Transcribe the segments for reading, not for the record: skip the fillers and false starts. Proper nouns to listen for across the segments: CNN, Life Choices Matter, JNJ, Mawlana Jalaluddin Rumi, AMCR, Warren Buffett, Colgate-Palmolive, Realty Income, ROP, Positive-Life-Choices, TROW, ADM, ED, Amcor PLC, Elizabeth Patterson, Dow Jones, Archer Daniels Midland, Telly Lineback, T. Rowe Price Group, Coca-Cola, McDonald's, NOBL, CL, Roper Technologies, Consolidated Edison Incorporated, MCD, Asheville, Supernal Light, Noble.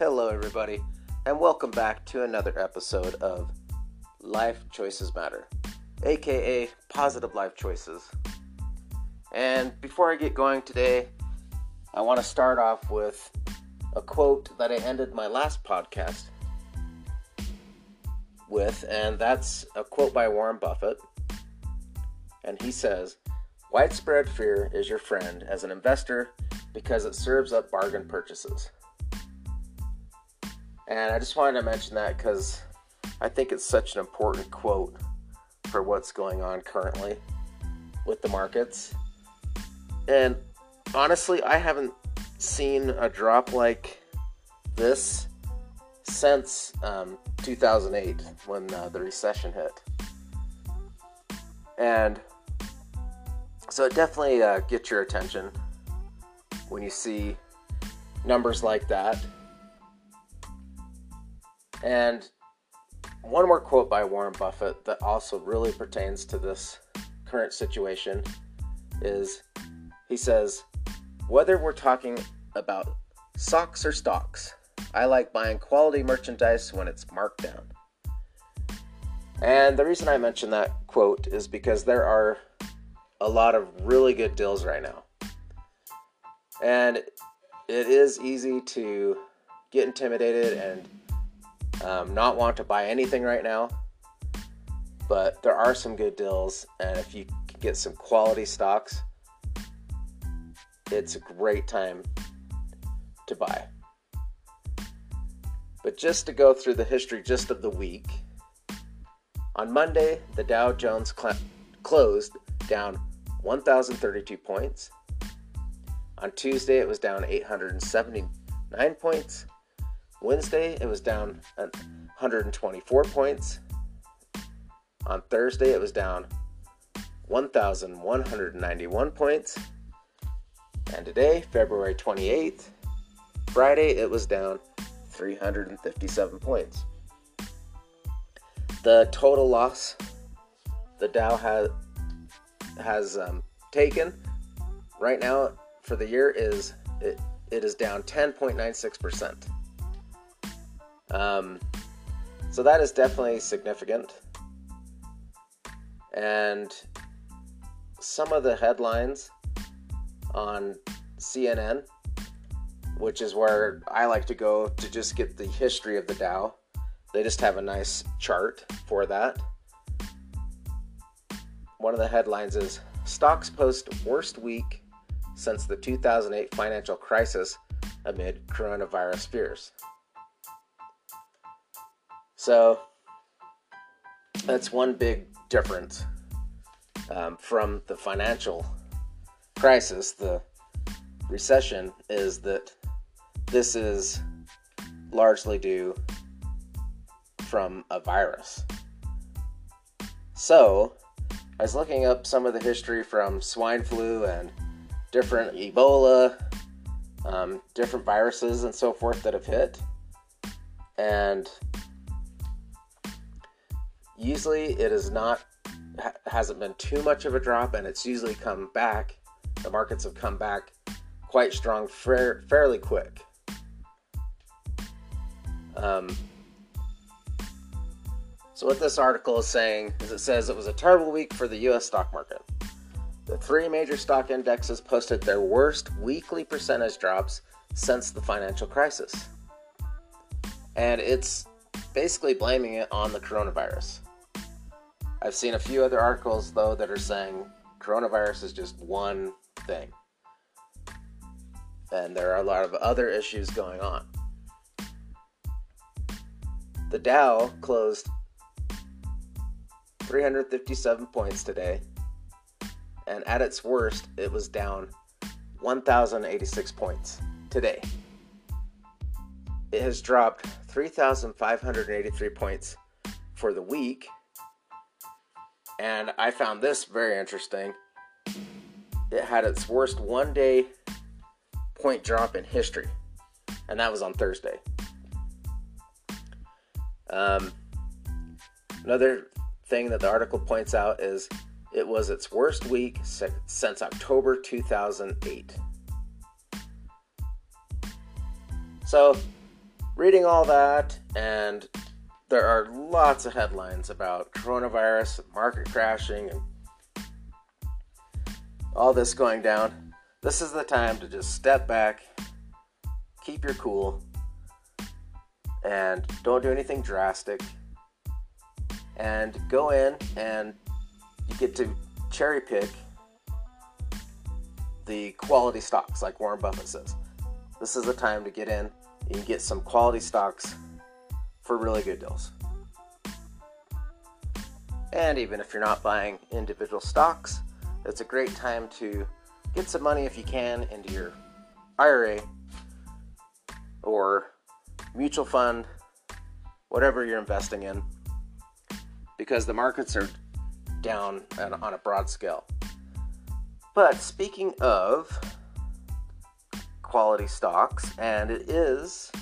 Hello everybody, and welcome back to another episode of Life Choices Matter, aka Positive Life Choices. And before I get going today, I want to start off with a quote that I ended my last podcast with, and that's a quote by Warren Buffett. And he says, "Widespread fear is your friend as an investor because it serves up bargain purchases." And I just wanted to mention that because I think it's such an important quote for what's going on currently with the markets. And honestly, I haven't seen a drop like this since 2008 when the recession hit. And so it definitely gets your attention when you see numbers like that. And one more quote by Warren Buffett that also really pertains to this current situation is, he says, "Whether we're talking about socks or stocks, I like buying quality merchandise when it's marked down." And the reason I mention that quote is because there are a lot of really good deals right now. And it is easy to get intimidated and not want to buy anything right now, but there are some good deals, and if you can get some quality stocks, it's a great time to buy. But just to go through the history just of the week, on Monday, the Dow Jones closed down 1,032 points. On Tuesday, it was down 879 points. Wednesday, it was down 124 points. On Thursday, it was down 1,191 points. And today, February 28th, Friday, it was down 357 points. The total loss the Dow has taken right now for the year is it is down 10.96%. So that is definitely significant. And some of the headlines on CNN, which is where I like to go to just get the history of the Dow, they just have a nice chart for that. One of the headlines is, "Stocks post worst week since the 2008 financial crisis amid coronavirus fears." So that's one big difference from the financial crisis, the recession, is that this is largely due from a virus. So I was looking up some of the history from swine flu and different Ebola, different viruses and so forth that have hit. And usually it is not, hasn't been too much of a drop, and it's usually come back. The markets have come back quite strong, fairly quick. So what this article is saying is, it says it was a terrible week for the U.S. stock market. The three major stock indexes posted their worst weekly percentage drops since the financial crisis. And it's basically blaming it on the coronavirus. I've seen a few other articles, though, that are saying coronavirus is just one thing, and there are a lot of other issues going on. The Dow closed 357 points today, and at its worst, it was down 1,086 points today. It has dropped 3,583 points for the week. And I found this very interesting. It had its worst one-day point drop in history, and that was on Thursday. Another thing that the article points out is it was its worst week since October 2008. So reading all that, and there are lots of headlines about coronavirus, market crashing, and all this going down. This is the time to just step back, keep your cool, and don't do anything drastic, and go in and you get to cherry pick the quality stocks, like Warren Buffett says. This is the time to get in and get some quality stocks for really good deals. And even if you're not buying individual stocks, it's a great time to get some money, if you can, into your IRA or mutual fund, whatever you're investing in, because the markets are down on a broad scale. But speaking of quality stocks, and it is,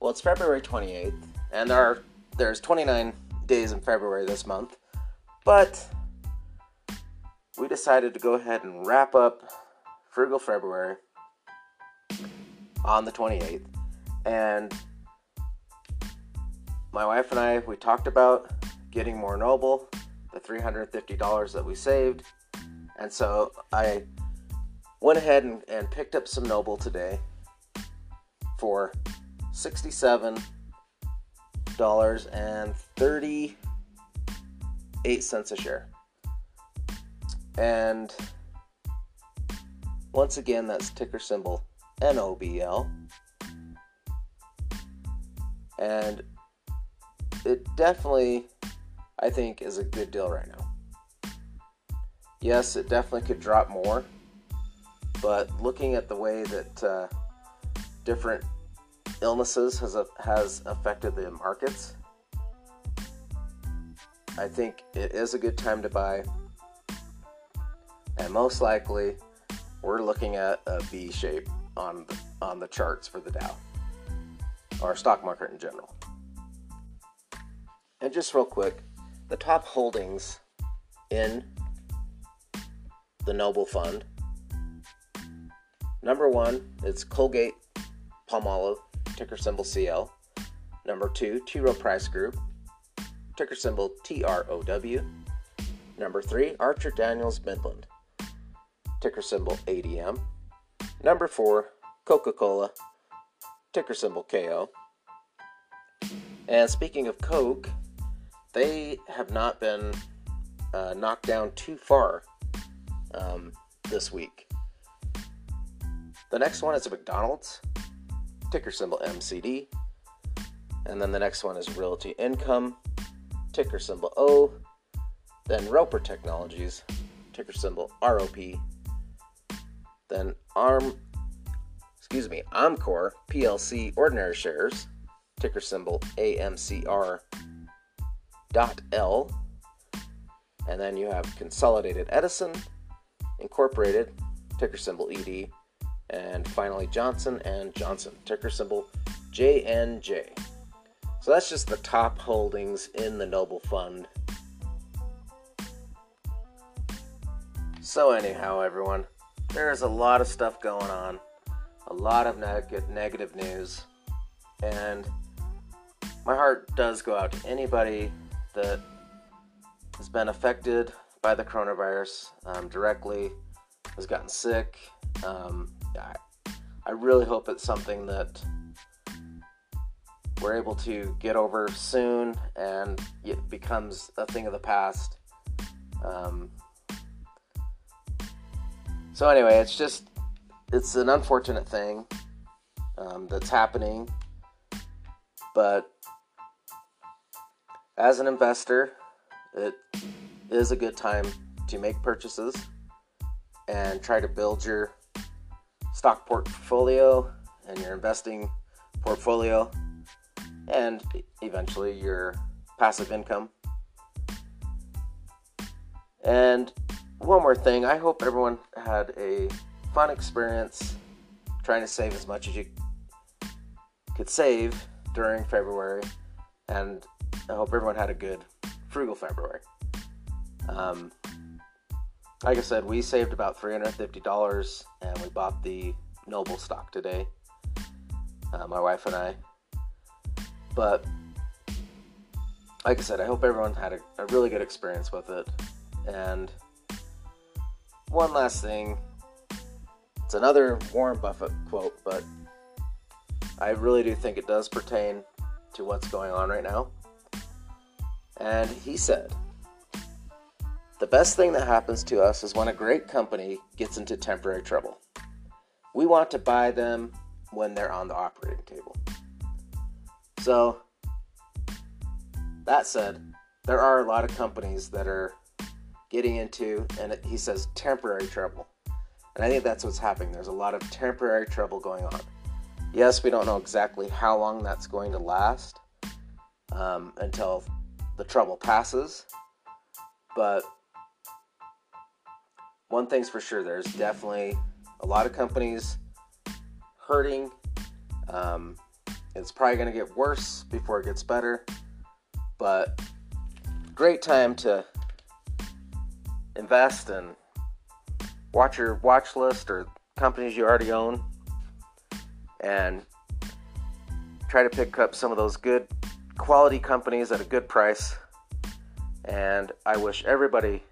well, it's February 28th, and there's 29 days in February this month, but we decided to go ahead and wrap up Frugal February on the 28th, and my wife and I, we talked about getting more Noble, the $350 that we saved, and so I went ahead and picked up some Noble today for $67.38 a share. And once again, that's ticker symbol NOBL. And it definitely, I think, is a good deal right now. Yes, it definitely could drop more, but looking at the way that different illnesses has affected the markets, I think it is a good time to buy. And most likely, we're looking at a V shape on the charts for the Dow, or stock market in general. And just real quick, the top holdings in the Noble Fund. Number one, it's Colgate-Palmolive, ticker symbol CL. Number two, T. Rowe Price Group, ticker symbol TROW. Number three, Archer Daniels Midland, ticker symbol ADM. Number four, Coca-Cola, ticker symbol KO. And speaking of Coke, they have not been knocked down too far this week. The next one is McDonald's, ticker symbol MCD. And then the next one is Realty Income, ticker symbol O. Then Roper Technologies, ticker symbol ROP. Then Amcor PLC ordinary shares, ticker symbol AMCR.L. And then you have Consolidated Edison Incorporated, ticker symbol ED. And finally Johnson & Johnson, ticker symbol JNJ. So that's just the top holdings in the Noble Fund. So anyhow, everyone, there's a lot of stuff going on, a lot of negative news, and my heart does go out to anybody that has been affected by the coronavirus directly, has gotten sick. I really hope it's something that we're able to get over soon and it becomes a thing of the past. So anyway, it's an unfortunate thing that's happening, but as an investor, it is a good time to make purchases and try to build your stock portfolio and your investing portfolio and eventually your passive income. And one more thing, I hope everyone had a fun experience trying to save as much as you could save during February, and I hope everyone had a good Frugal February. Like I said, we saved about $350 and we bought the Noble stock today, my wife and I, But like I said, I hope everyone had a really good experience with it. And one last thing, it's another Warren Buffett quote, but I really do think it does pertain to what's going on right now. And he said, "The best thing that happens to us is when a great company gets into temporary trouble. We want to buy them when they're on the operating table." So, that said, there are a lot of companies that are getting into, and he says, temporary trouble. And I think that's what's happening. There's a lot of temporary trouble going on. Yes, we don't know exactly how long that's going to last until the trouble passes. But one thing's for sure, there's definitely a lot of companies hurting. It's probably going to get worse before it gets better. But great time to invest and watch your watch list or companies you already own, and try to pick up some of those good quality companies at a good price. And I wish everybody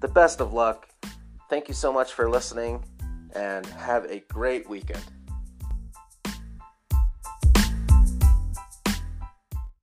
the best of luck. Thank you so much for listening, and have a great weekend.